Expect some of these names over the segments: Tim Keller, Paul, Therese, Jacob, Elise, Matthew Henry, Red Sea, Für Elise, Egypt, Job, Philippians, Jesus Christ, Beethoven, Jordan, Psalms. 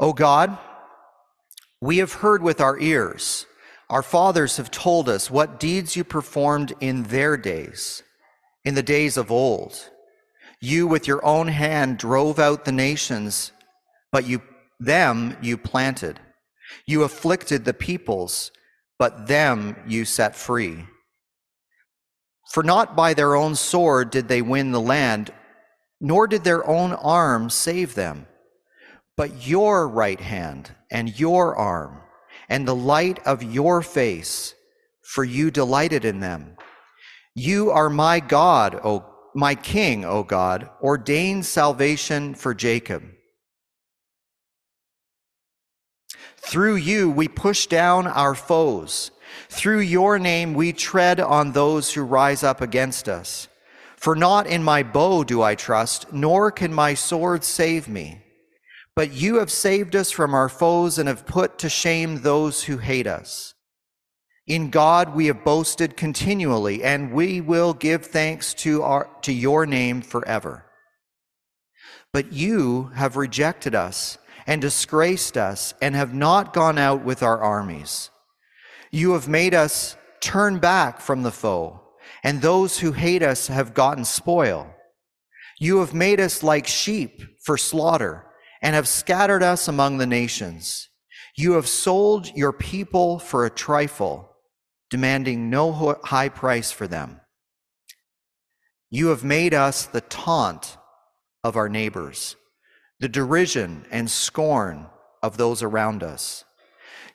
O God, we have heard with our ears. Our fathers have told us what deeds you performed in their days, in the days of old. You with your own hand drove out the nations, but them you planted. You afflicted the peoples, but them you set free. For not by their own sword did they win the land, nor did their own arm save them, but your right hand and your arm and the light of your face, for you delighted in them. You are my God, O my King, O God, ordain salvation for Jacob. Through you we push down our foes. Through your name we tread on those who rise up against us. For not in my bow do I trust, nor can my sword save me. But you have saved us from our foes and have put to shame those who hate us. In God we have boasted continually, and we will give thanks to your name forever. But you have rejected us and disgraced us and have not gone out with our armies. You have made us turn back from the foe, and those who hate us have gotten spoil. You have made us like sheep for slaughter and have scattered us among the nations. You have sold your people for a trifle, demanding no high price for them. You have made us the taunt of our neighbors, the derision and scorn of those around us.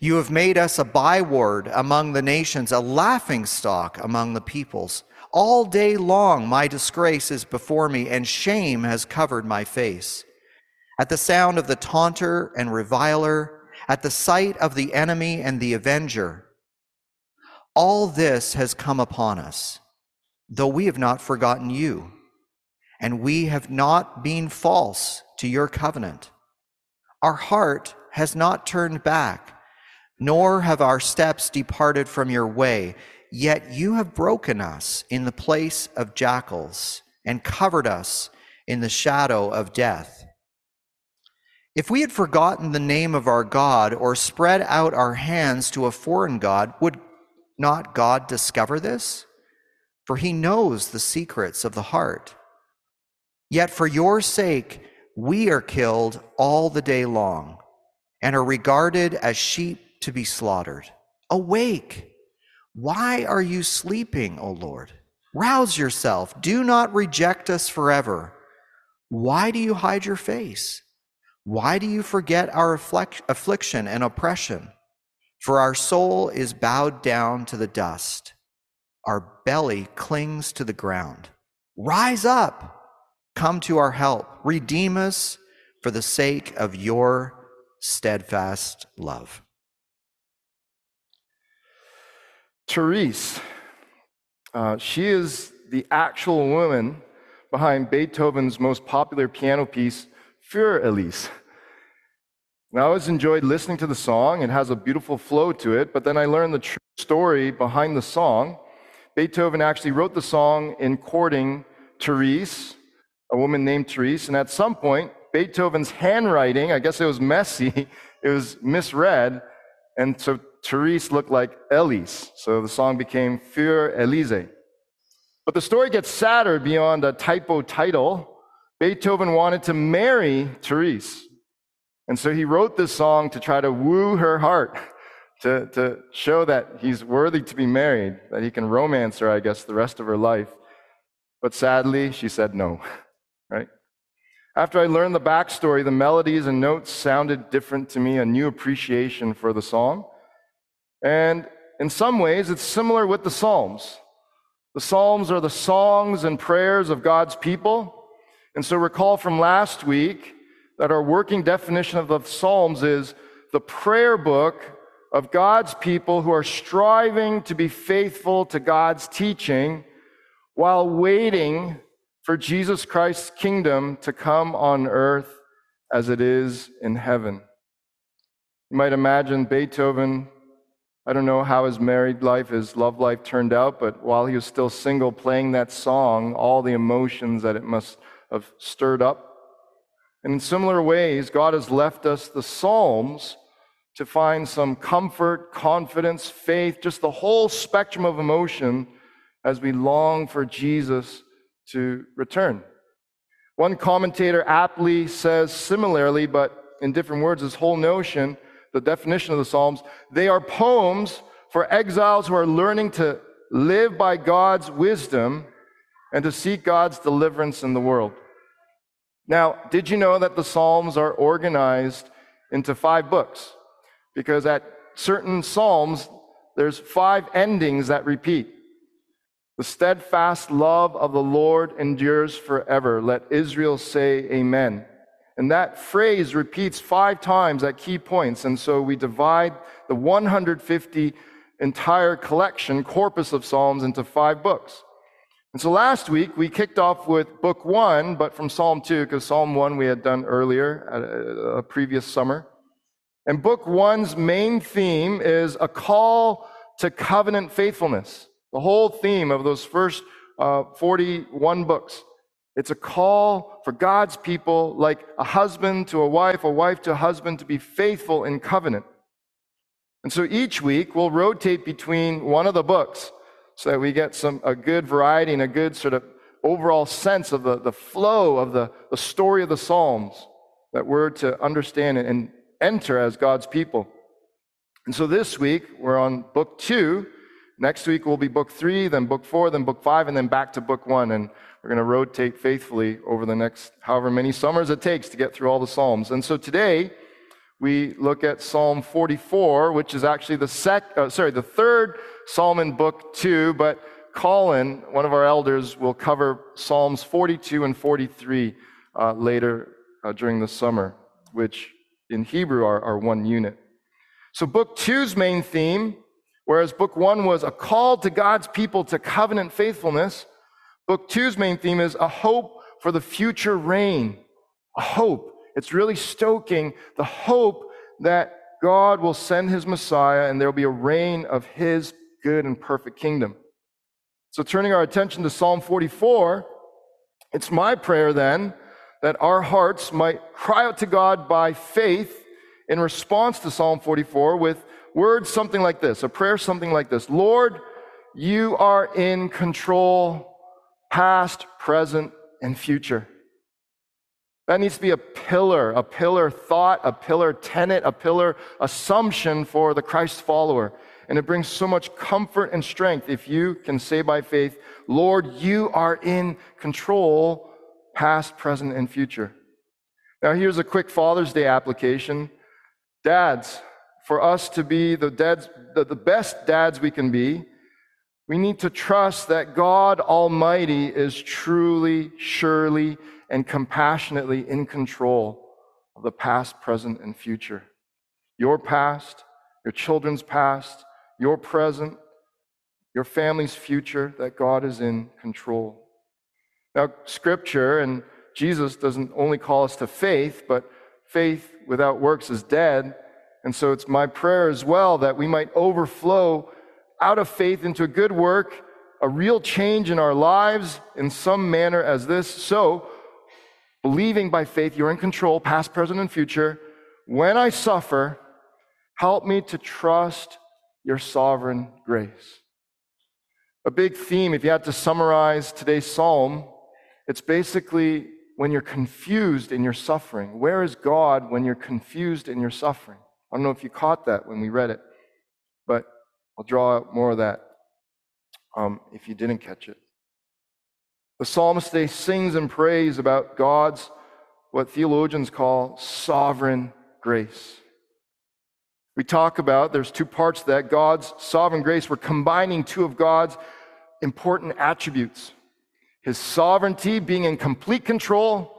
You have made us a byword among the nations, a laughingstock among the peoples. All day long my disgrace is before me, and shame has covered my face. At the sound of the taunter and reviler, at the sight of the enemy and the avenger, all this has come upon us, though we have not forgotten you, and we have not been false to your covenant. Our heart has not turned back, nor have our steps departed from your way. Yet you have broken us in the place of jackals and covered us in the shadow of death. If we had forgotten the name of our God or spread out our hands to a foreign God, would not God discover this? For he knows the secrets of the heart. Yet for your sake, we are killed all the day long and are regarded as sheep to be slaughtered. Awake! Why are you sleeping, O Lord? Rouse yourself. Do not reject us forever. Why do you hide your face? Why do you forget our affliction and oppression? For our soul is bowed down to the dust. Our belly clings to the ground. Rise up. Come to our help. Redeem us for the sake of your steadfast love. Therese, she is the actual woman behind Beethoven's most popular piano piece, Für Elise. And I always enjoyed listening to the song. It has a beautiful flow to it, but then I learned the true story behind the song. Beethoven actually wrote the song in courting Therese, a woman named Therese, and at some point, Beethoven's handwriting, I guess it was messy, it was misread, and so Therese looked like Elise, so the song became Für Elise. But the story gets sadder beyond a typo title. Beethoven wanted to marry Therese, and so he wrote this song to try to woo her heart, to show that he's worthy to be married, that he can romance her, I guess, the rest of her life. But sadly, she said no, right? After I learned the backstory, the melodies and notes sounded different to me, a new appreciation for the song. And in some ways, it's similar with the Psalms. The Psalms are the songs and prayers of God's people. And so recall from last week that our working definition of the Psalms is the prayer book of God's people who are striving to be faithful to God's teaching while waiting for Jesus Christ's kingdom to come on earth as it is in heaven. You might imagine Beethoven, I don't know how his married life, his love life turned out, but while he was still single playing that song, all the emotions that it must have stirred up. And in similar ways, God has left us the Psalms to find some comfort, confidence, faith, just the whole spectrum of emotion as we long for Jesus to return. One commentator aptly says similarly, but in different words, this whole notion, the definition of the Psalms, they are poems for exiles who are learning to live by God's wisdom and to seek God's deliverance in the world. Now, did you know that the Psalms are organized into 5 books? Because at certain Psalms, there's 5 endings that repeat. The steadfast love of the Lord endures forever. Let Israel say amen. And that phrase repeats 5 times at key points. And so we divide the 150 entire collection, corpus of Psalms, into 5 books. And so last week, we kicked off with book 1, but from Psalm 2, because Psalm 1 we had done earlier, a previous summer. And book 1's main theme is a call to covenant faithfulness. The whole theme of those first 41 books. It's a call for God's people, like a husband to a wife to a husband, to be faithful in covenant. And so each week, we'll rotate between one of the books, so that we get a good variety and a good sort of overall sense of the flow of the story of the Psalms that we're to understand and enter as God's people. And so this week, we're on book 2. Next week will be book 3, then book 4, then book 5, and then back to book 1. And we're going to rotate faithfully over the next however many summers it takes to get through all the Psalms. And so today, we look at Psalm 44, which is actually the third Psalm in book 2, but Colin, one of our elders, will cover Psalms 42 and 43 later during the summer, which in Hebrew are one unit. So book 2's main theme, whereas book 1 was a call to God's people to covenant faithfulness, book 2's main theme is a hope for the future reign, a hope. It's really stoking the hope that God will send his Messiah and there will be a reign of his good and perfect kingdom. So turning our attention to Psalm 44, it's my prayer then that our hearts might cry out to God by faith in response to Psalm 44 with words something like this, a prayer something like this. Lord, you are in control, past, present, and future. That needs to be a pillar thought, a pillar tenet, a pillar assumption for the Christ follower. And it brings so much comfort and strength if you can say by faith, Lord, you are in control, past, present, and future. Now here's a quick Father's Day application. Dads, for us to be the best dads we can be, we need to trust that God Almighty is truly, surely, and compassionately in control of the past, present, and future. Your past, your children's past, your present, your family's future, that God is in control. Now, Scripture and Jesus doesn't only call us to faith, but faith without works is dead. And so it's my prayer as well that we might overflow out of faith into a good work, a real change in our lives in some manner as this. So, believing by faith, you're in control, past, present, and future. When I suffer, help me to trust your sovereign grace. A big theme, if you had to summarize today's psalm, it's basically when you're confused in your suffering. Where is God when you're confused in your suffering? I don't know if you caught that when we read it, but I'll draw out more of that if you didn't catch it. The psalmist today sings and prays about God's, what theologians call, sovereign grace. We talk about, there's 2 parts to that, God's sovereign grace. We're combining 2 of God's important attributes. His sovereignty, being in complete control,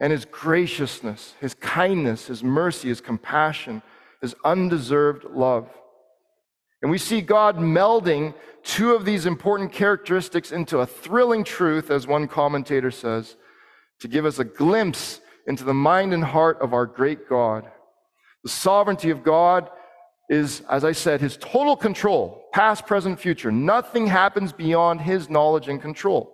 and his graciousness, his kindness, his mercy, his compassion, his undeserved love. And we see God melding 2 of these important characteristics into a thrilling truth, as one commentator says, to give us a glimpse into the mind and heart of our great God. The sovereignty of God is, as I said, his total control, past, present, future. Nothing happens beyond his knowledge and control.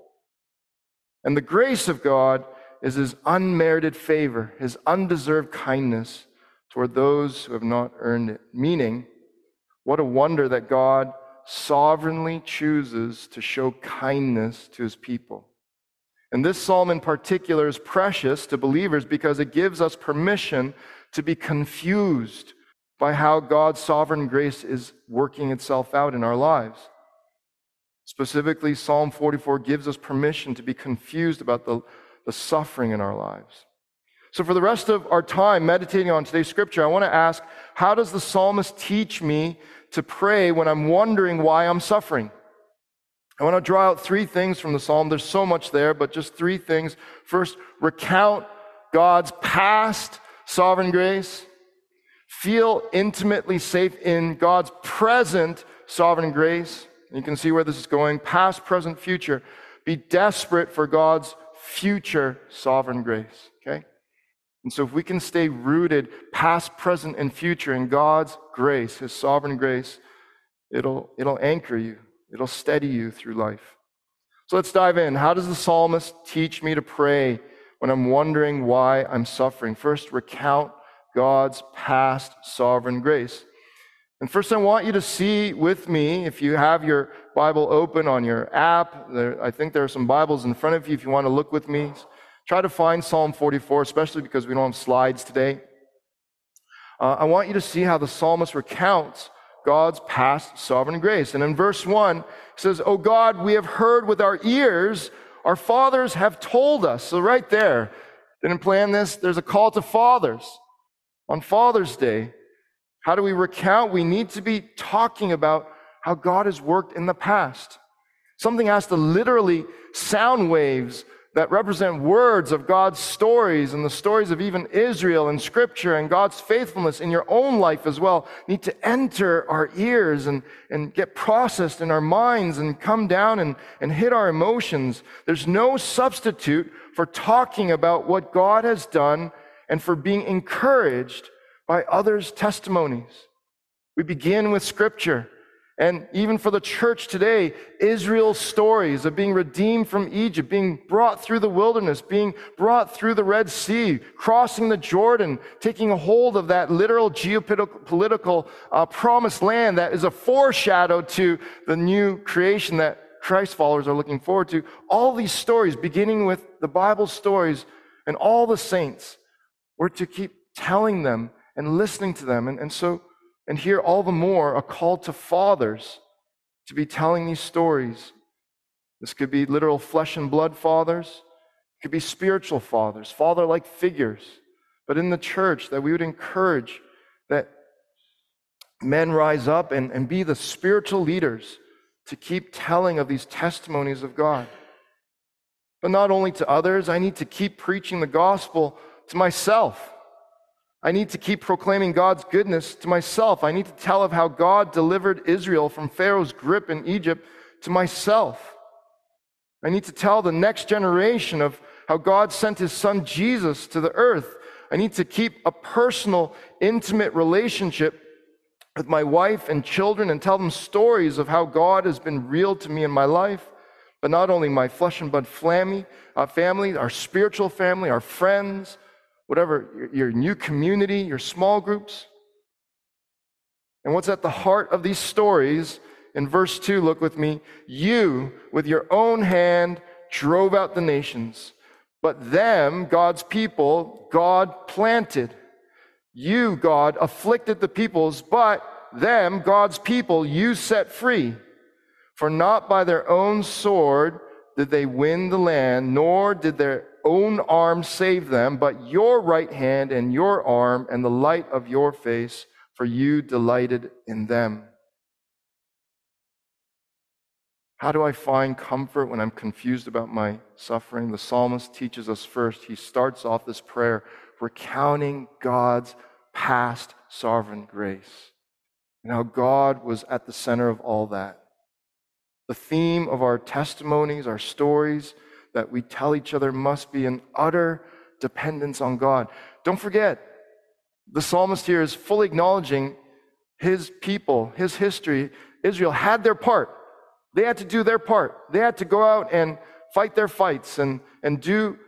And the grace of God is his unmerited favor, his undeserved kindness toward those who have not earned it. Meaning, what a wonder that God sovereignly chooses to show kindness to his people. And this psalm in particular is precious to believers because it gives us permission to be confused by how God's sovereign grace is working itself out in our lives. Specifically, Psalm 44 gives us permission to be confused about the suffering in our lives. So for the rest of our time meditating on today's scripture, I want to ask, how does the psalmist teach me to pray when I'm wondering why I'm suffering? I want to draw out three things from the psalm. There's so much there, but just three things. First, recount God's past sovereign grace. Feel intimately safe in God's present sovereign grace. You can see where this is going. Past, present, future. Be desperate for God's future sovereign grace. Okay? And so if we can stay rooted past, present, and future in God's grace, his sovereign grace, it'll anchor you. It'll steady you through life. So let's dive in. How does the psalmist teach me to pray when I'm wondering why I'm suffering? First, recount God's past sovereign grace. And first, I want you to see with me, if you have your Bible open on your app, I think there are some Bibles in front of you if you want to look with me. Try to find Psalm 44, especially because we don't have slides today. I want you to see how the psalmist recounts God's past sovereign grace. And in verse 1, it says, "O God, we have heard with our ears, our fathers have told us." So right there, didn't plan this, there's a call to fathers. On Father's Day, how do we recount? We need to be talking about how God has worked in the past. Something has to literally sound waves that represent words of God's stories and the stories of even Israel and Scripture and God's faithfulness in your own life as well need to enter our ears and get processed in our minds and come down and hit our emotions. There's no substitute for talking about what God has done and for being encouraged by others' testimonies. We begin with Scripture. And even for the church today, Israel's stories of being redeemed from Egypt, being brought through the wilderness, being brought through the Red Sea, crossing the Jordan, taking a hold of that literal geopolitical promised land that is a foreshadow to the new creation that Christ followers are looking forward to. All these stories, beginning with the Bible stories and all the saints, we're to keep telling them and listening to them. And here, all the more, a call to fathers to be telling these stories. This could be literal flesh and blood fathers. It could be spiritual fathers, father-like figures. But in the church, that we would encourage that men rise up and be the spiritual leaders to keep telling of these testimonies of God. But not only to others, I need to keep preaching the gospel to myself. I need to keep proclaiming God's goodness to myself. I need to tell of how God delivered Israel from Pharaoh's grip in Egypt to myself. I need to tell the next generation of how God sent his son Jesus to the earth. I need to keep a personal, intimate relationship with my wife and children and tell them stories of how God has been real to me in my life, but not only my flesh and blood family, our spiritual family, our friends, whatever, your new community, your small groups. And what's at the heart of these stories? In verse 2, look with me. "You, with your own hand, drove out the nations, but them," God's people, "God planted. You, God, afflicted the peoples, but them," God's people, "you set free. For not by their own sword did they win the land, nor did their own arm save them, but your right hand and your arm and the light of your face, for you delighted in them." How do I find comfort when I'm confused about my suffering? The psalmist teaches us first. He starts off this prayer recounting God's past sovereign grace and how God was at the center of all that. The theme of our testimonies, our stories that we tell each other must be an utter dependence on God. Don't forget, the psalmist here is fully acknowledging his people, his history. Israel had their part. They had to do their part. They had to go out and fight their fights and do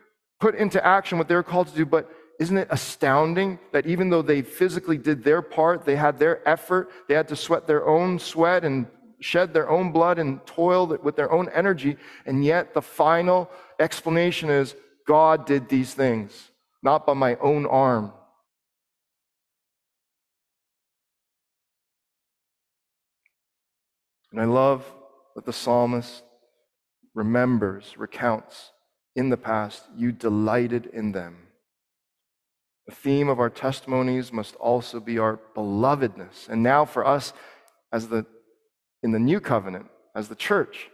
put into action what they're called to do. But isn't it astounding that even though they physically did their part, they had their effort, they had to sweat their own sweat and shed their own blood and toil with their own energy, and yet the final explanation is, God did these things, not by my own arm. And I love that the psalmist remembers, recounts, in the past, you delighted in them. The theme of our testimonies must also be our belovedness. And now for us, as in the new covenant, as the church,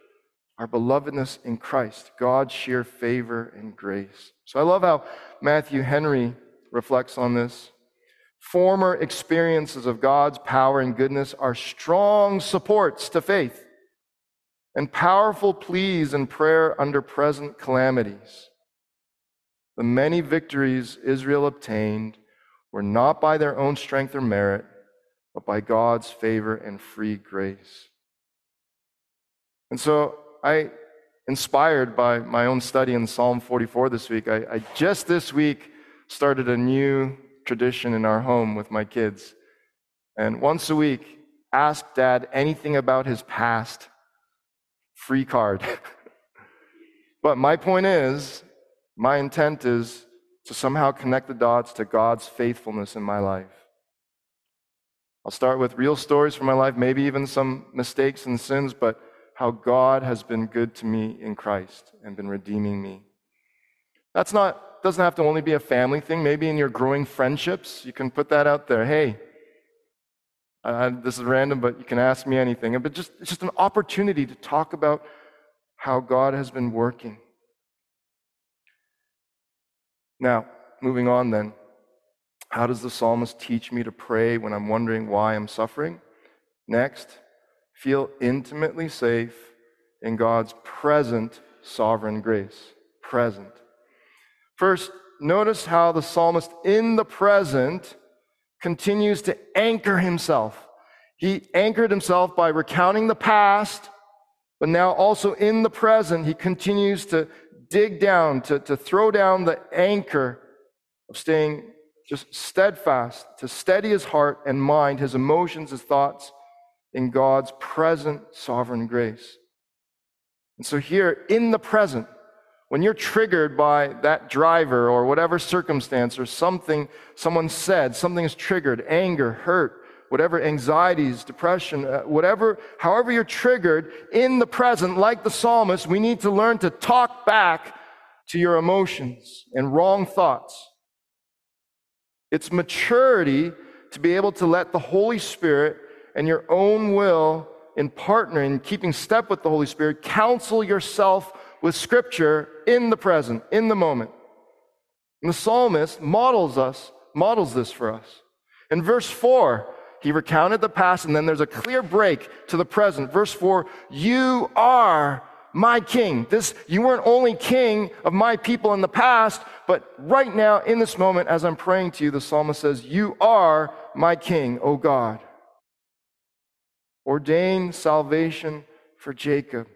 our belovedness in Christ, God's sheer favor and grace. So I love how Matthew Henry reflects on this. Former experiences of God's power and goodness are strong supports to faith and powerful pleas and prayer under present calamities. The many victories Israel obtained were not by their own strength or merit, but by God's favor and free grace. And so I, inspired by my own study in Psalm 44 this week, I just this week started a new tradition in our home with my kids. And once a week, ask Dad anything about his past, free card. But my point is, my intent is to somehow connect the dots to God's faithfulness in my life. I'll start with real stories from my life, maybe even some mistakes and sins, but how God has been good to me in Christ and been redeeming me. That's doesn't have to only be a family thing. Maybe in your growing friendships, you can put that out there. Hey, this is random, but you can ask me anything. But it's just an opportunity to talk about how God has been working. Now, moving on then, how does the psalmist teach me to pray when I'm wondering why I'm suffering? Next, feel intimately safe in God's present sovereign grace. Present. First, notice how the psalmist in the present continues to anchor himself. He anchored himself by recounting the past, but now also in the present, he continues to dig down, to throw down the anchor of staying just steadfast, to steady his heart and mind, his emotions, his thoughts in God's present sovereign grace. And so here in the present, when you're triggered by that driver or whatever circumstance or something someone said, something is triggered, anger, hurt, whatever anxieties, depression, whatever, however you're triggered in the present, like the psalmist, we need to learn to talk back to your emotions and wrong thoughts. It's maturity to be able to let the Holy Spirit and your own will in partnering, keeping step with the Holy Spirit, counsel yourself with Scripture in the present, in the moment. And the psalmist models this for us. In verse 4, he recounted the past, and then there's a clear break to the present. Verse 4, you are my king. You weren't only king of my people in the past, but right now, in this moment, as I'm praying to you, the psalmist says, you are my king, O God. Ordain salvation for Jacob.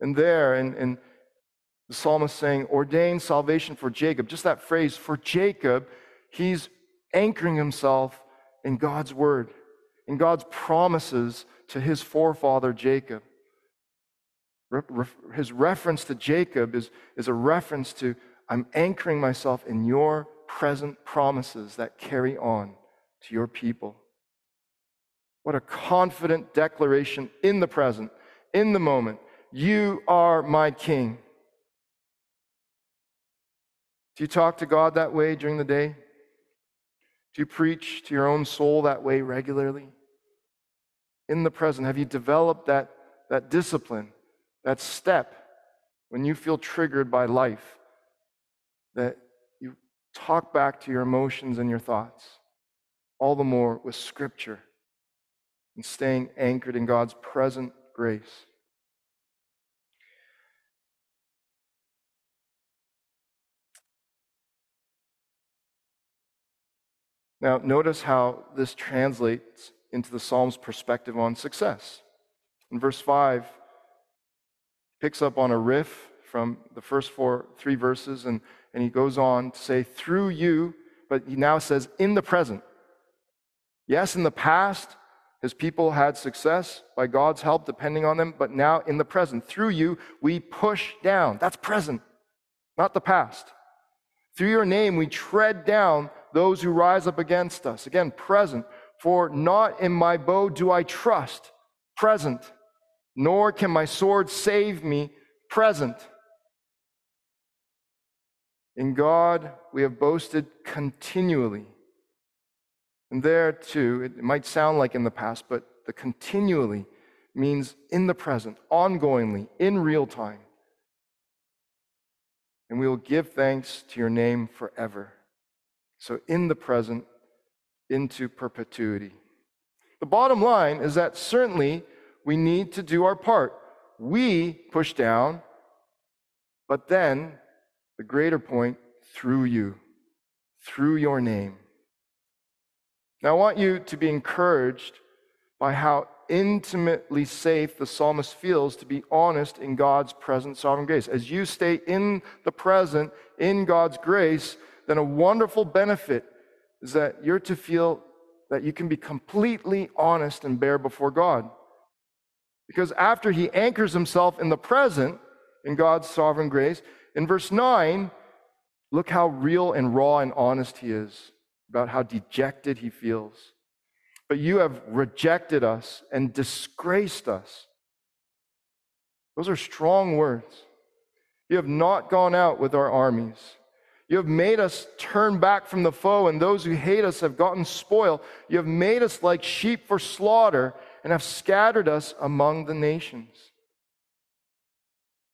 And there, and the psalmist saying, ordain salvation for Jacob. Just that phrase, for Jacob, he's anchoring himself in God's word, in God's promises to his forefather Jacob. His reference to Jacob is a reference to, I'm anchoring myself in your present promises that carry on to your people. What a confident declaration in the present, in the moment. You are my king. Do you talk to God that way during the day? Do you preach to your own soul that way regularly? In the present, have you developed that discipline, that step, when you feel triggered by life, that you talk back to your emotions and your thoughts, all the more with Scripture and staying anchored in God's present grace? Now, notice how this translates into the psalm's perspective on success. In verse 5, picks up on a riff from the first three verses, and he goes on to say, through you, but he now says, in the present. Yes, in the past, his people had success by God's help, depending on them, but now in the present, through you, we push down. That's present, not the past. Through your name, we tread down those who rise up against us. Again, present. For not in my bow do I trust, present, nor can my sword save me, present. In God we have boasted continually. And there too, it might sound like in the past, but the continually means in the present, ongoingly, in real time. And we will give thanks to your name forever. So in the present, into perpetuity. The bottom line is that certainly we need to do our part. We push down, but then the greater point, through you, through your name. Now, I want you to be encouraged by how intimately safe the psalmist feels to be honest in God's present sovereign grace. As you stay in the present, in God's grace, then a wonderful benefit is that you're to feel that you can be completely honest and bare before God. Because after he anchors himself in the present, in God's sovereign grace, in verse 9, look how real and raw and honest he is about how dejected he feels. But you have rejected us and disgraced us. Those are strong words. You have not gone out with our armies. You have made us turn back from the foe, and those who hate us have gotten spoil. You have made us like sheep for slaughter, and have scattered us among the nations.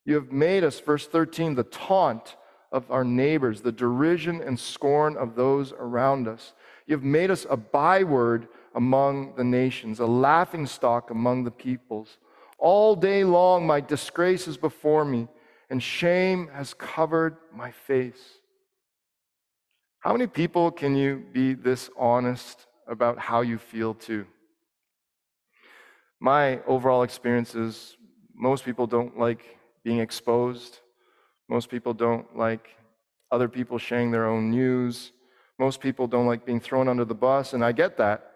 You have made us, verse 13, the taunt of our neighbors, the derision and scorn of those around us. You have made us a byword among the nations, a laughingstock among the peoples. All day long my disgrace is before me, and shame has covered my face. How many people can you be this honest about how you feel to? My overall experience is most people don't like being exposed. Most people don't like other people sharing their own news. Most people don't like being thrown under the bus, and I get that.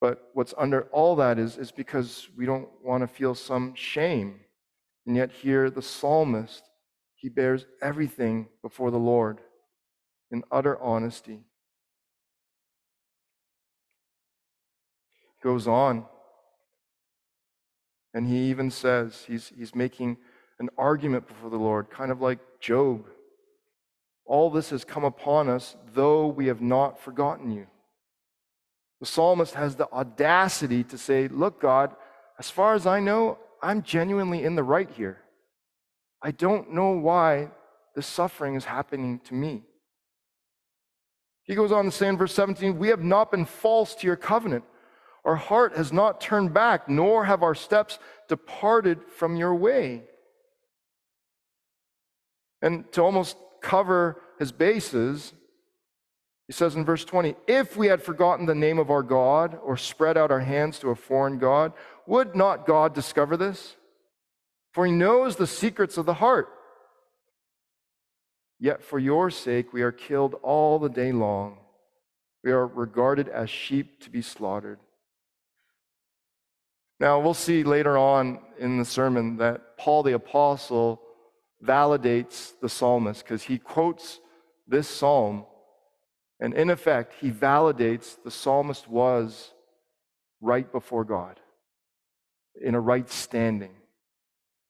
But what's under all that is because we don't want to feel some shame. And yet here the psalmist, he bears everything before the Lord in utter honesty. He goes on, and he even says, he's making an argument before the Lord, kind of like Job. All this has come upon us, though we have not forgotten you. The psalmist has the audacity to say, look, God, as far as I know, I'm genuinely in the right here. I don't know why this suffering is happening to me. He goes on to say in verse 17, we have not been false to your covenant. Our heart has not turned back, nor have our steps departed from your way. And to almost cover his bases, he says in verse 20, if we had forgotten the name of our God or spread out our hands to a foreign God, would not God discover this? For he knows the secrets of the heart. Yet for your sake we are killed all the day long. We are regarded as sheep to be slaughtered. Now, we'll see later on in the sermon that Paul the Apostle validates the psalmist because he quotes this psalm, and in effect, he validates the psalmist was right before God, in a right standing.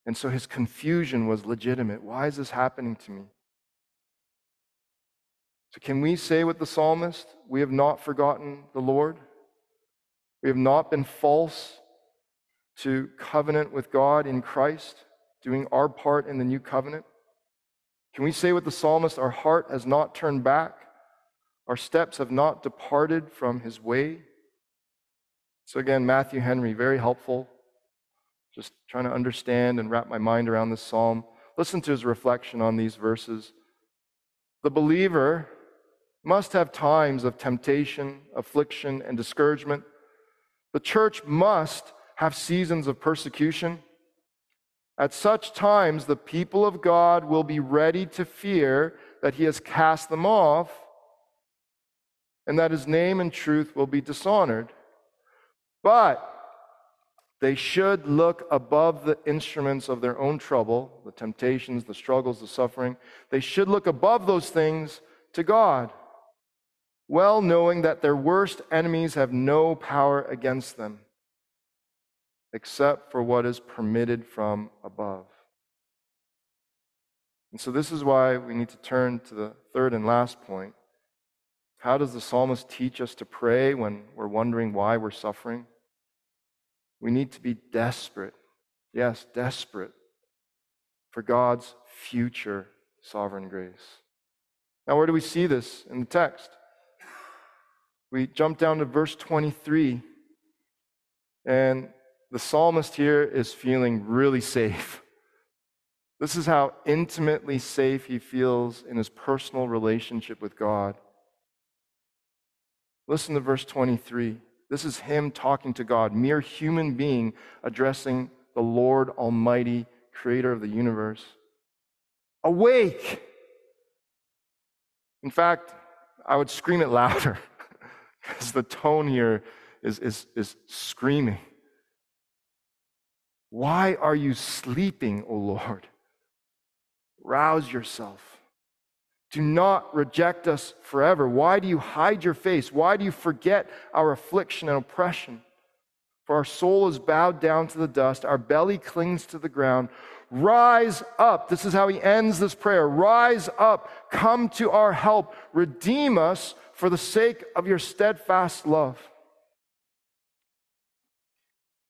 And so his confusion was legitimate. Why is this happening to me? So can we say with the psalmist, we have not forgotten the Lord? We have not been false to covenant with God in Christ, doing our part in the new covenant? Can we say with the psalmist, our heart has not turned back, our steps have not departed from his way? So again, Matthew Henry, very helpful. Just trying to understand and wrap my mind around this psalm. Listen to his reflection on these verses. The believer must have times of temptation, affliction, and discouragement. The church must have seasons of persecution. At such times, the people of God will be ready to fear that he has cast them off and that his name and truth will be dishonored. But they should look above the instruments of their own trouble, the temptations, the struggles, the suffering. They should look above those things to God, well knowing that their worst enemies have no power against them, except for what is permitted from above. And so this is why we need to turn to the third and last point. How does the psalmist teach us to pray when we're wondering why we're suffering? We need to be desperate, yes, desperate for God's future sovereign grace. Now, where do we see this in the text? We jump down to verse 23, and the psalmist here is feeling really safe. This is how intimately safe he feels in his personal relationship with God. Listen to verse 23. This is him talking to God, mere human being, addressing the Lord Almighty, creator of the universe. Awake! In fact, I would scream it louder because the tone here is screaming. Why are you sleeping, O Lord? Rouse yourself. Do not reject us forever. Why do you hide your face? Why do you forget our affliction and oppression? For our soul is bowed down to the dust. Our belly clings to the ground. Rise up. This is how he ends this prayer. Rise up. Come to our help. Redeem us for the sake of your steadfast love.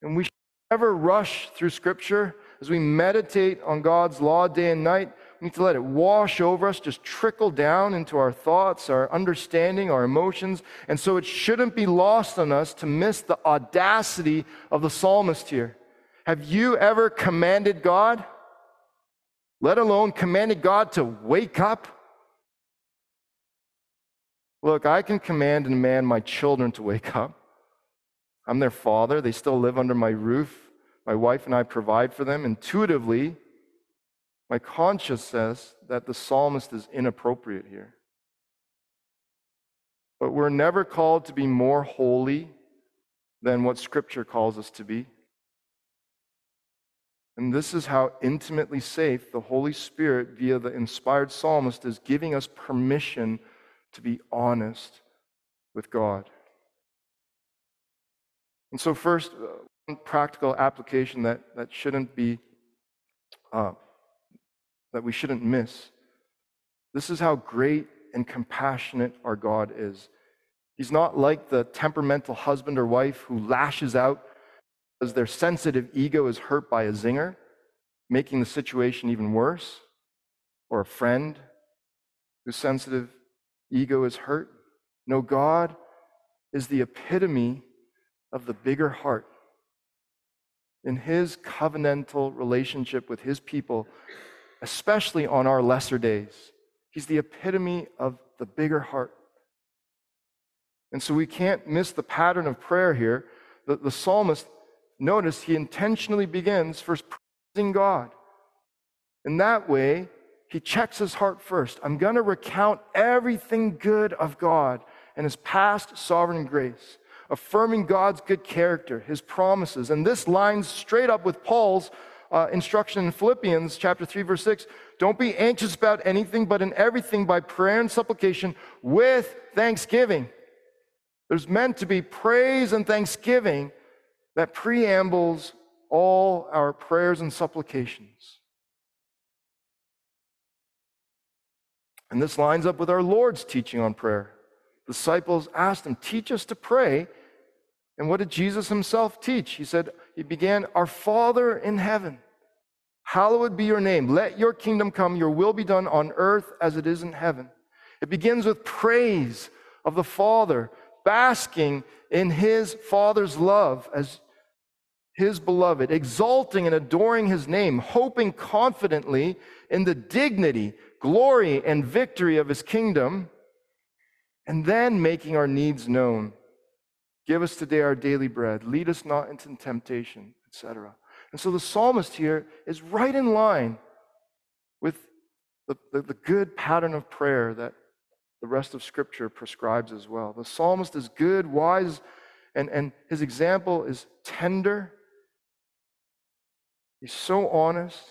And we should never rush through Scripture. As we meditate on God's law day and night, we need to let it wash over us, just trickle down into our thoughts, our understanding, our emotions. And so it shouldn't be lost on us to miss the audacity of the psalmist here. Have you ever commanded God, let alone commanded God to wake up? Look, I can command and demand my children to wake up. I'm their father. They still live under my roof. My wife and I provide for them intuitively. My conscience says that the psalmist is inappropriate here. But we're never called to be more holy than what Scripture calls us to be. And this is how intimately safe the Holy Spirit, via the inspired psalmist, is giving us permission to be honest with God. And so first, one practical application that shouldn't be that we shouldn't miss. This is how great and compassionate our God is. He's not like the temperamental husband or wife who lashes out as their sensitive ego is hurt by a zinger, making the situation even worse, or a friend whose sensitive ego is hurt. No, God is the epitome of the bigger heart. In his covenantal relationship with his people, especially on our lesser days, he's the epitome of the bigger heart. And so we can't miss the pattern of prayer here. The psalmist, notice, he intentionally begins first praising God. In that way, he checks his heart first. I'm going to recount everything good of God and his past sovereign grace, affirming God's good character, his promises. And this lines straight up with Paul's instruction in Philippians chapter 3, verse 6, don't be anxious about anything, but in everything by prayer and supplication with thanksgiving. There's meant to be praise and thanksgiving that preambles all our prayers and supplications. And this lines up with our Lord's teaching on prayer. The disciples asked him, teach us to pray. And what did Jesus himself teach? He said, he began, Our Father in heaven, hallowed be your name. Let your kingdom come, your will be done on earth as it is in heaven. It begins with praise of the Father, basking in his Father's love as his beloved, exalting and adoring his name, hoping confidently in the dignity, glory, and victory of his kingdom, and then making our needs known. Give us today our daily bread. Lead us not into temptation, etc. And so the psalmist here is right in line with the good pattern of prayer that the rest of Scripture prescribes as well. The psalmist is good, wise, and his example is tender. He's so honest.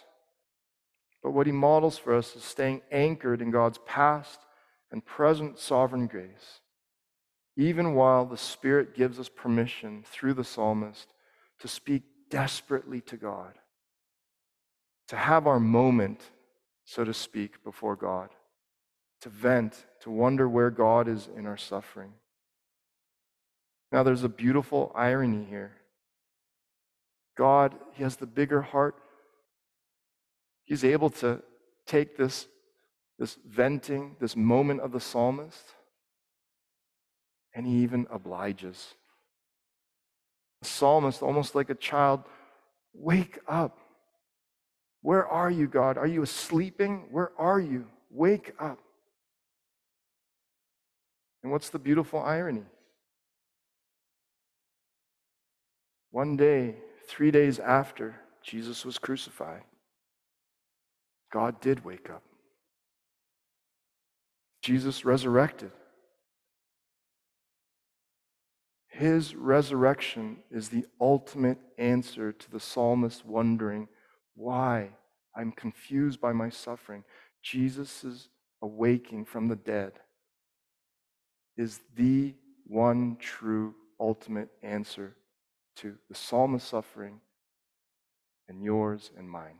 But what he models for us is staying anchored in God's past and present sovereign grace, even while the Spirit gives us permission through the psalmist to speak desperately to God, to have our moment, so to speak, before God, to vent, to wonder where God is in our suffering. Now, there's a beautiful irony here. God, he has the bigger heart. He's able to take this venting, this moment of the psalmist, and he even obliges. The psalmist, almost like a child, wake up. Where are you, God? Are you sleeping? Where are you? Wake up. And what's the beautiful irony? One day, 3 days after Jesus was crucified, God did wake up. Jesus resurrected. His resurrection is the ultimate answer to the psalmist wondering why I'm confused by my suffering. Jesus' awaking from the dead is the one true ultimate answer to the psalmist's suffering and yours and mine.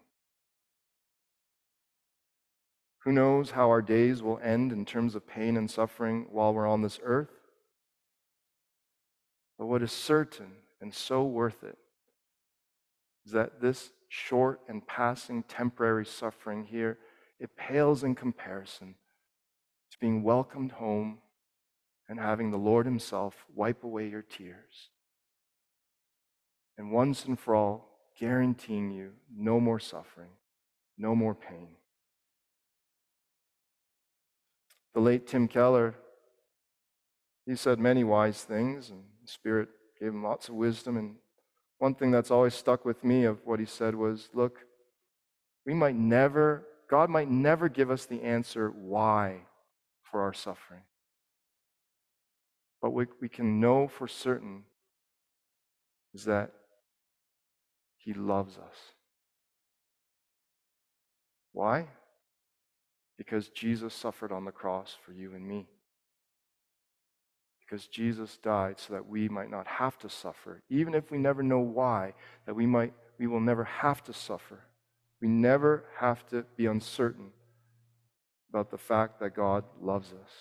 Who knows how our days will end in terms of pain and suffering while we're on this earth? But what is certain and so worth it is that this short and passing temporary suffering here, it pales in comparison to being welcomed home and having the Lord himself wipe away your tears. And once and for all, guaranteeing you no more suffering, no more pain. The late Tim Keller, he said many wise things, and the Spirit gave him lots of wisdom. And one thing that's always stuck with me of what he said was, look, God might never give us the answer why for our suffering. But what we can know for certain is that he loves us. Why? Because Jesus suffered on the cross for you and me. Because Jesus died so that we might not have to suffer, even if we never know why, that we will never have to suffer. We never have to be uncertain about the fact that God loves us.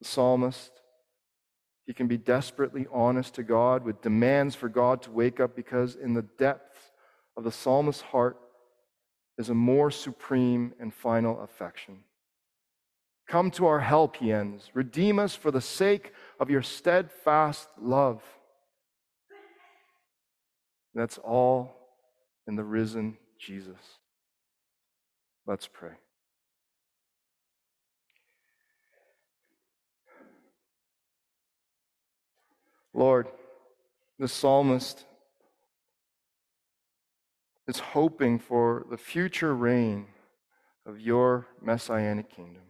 The psalmist, he can be desperately honest to God with demands for God to wake up, because in the depths of the psalmist's heart is a more supreme and final affection. Come to our help, he ends. Redeem us for the sake of your steadfast love. That's all in the risen Jesus. Let's pray. Lord, the psalmist is hoping for the future reign of your messianic kingdom.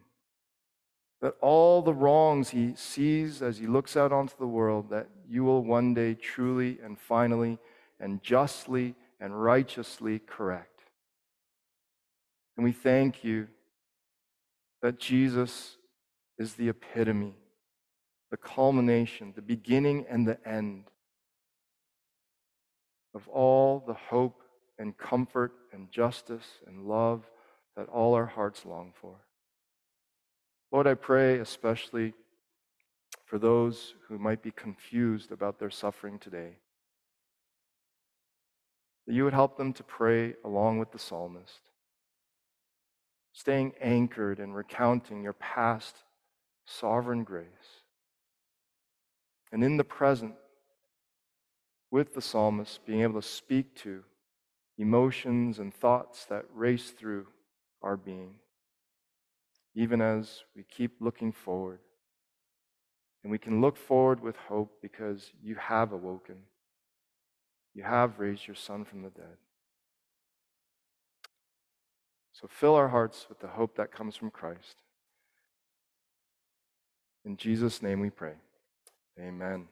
That all the wrongs he sees as he looks out onto the world, that you will one day truly and finally and justly and righteously correct. And we thank you that Jesus is the epitome, the culmination, the beginning and the end of all the hope and comfort and justice and love that all our hearts long for. Lord, I pray especially for those who might be confused about their suffering today, that you would help them to pray along with the psalmist, staying anchored and recounting your past sovereign grace. And in the present, with the psalmist, being able to speak to emotions and thoughts that race through our being, even as we keep looking forward. And we can look forward with hope because you have awoken. You have raised your Son from the dead. So fill our hearts with the hope that comes from Christ. In Jesus' name we pray. Amen.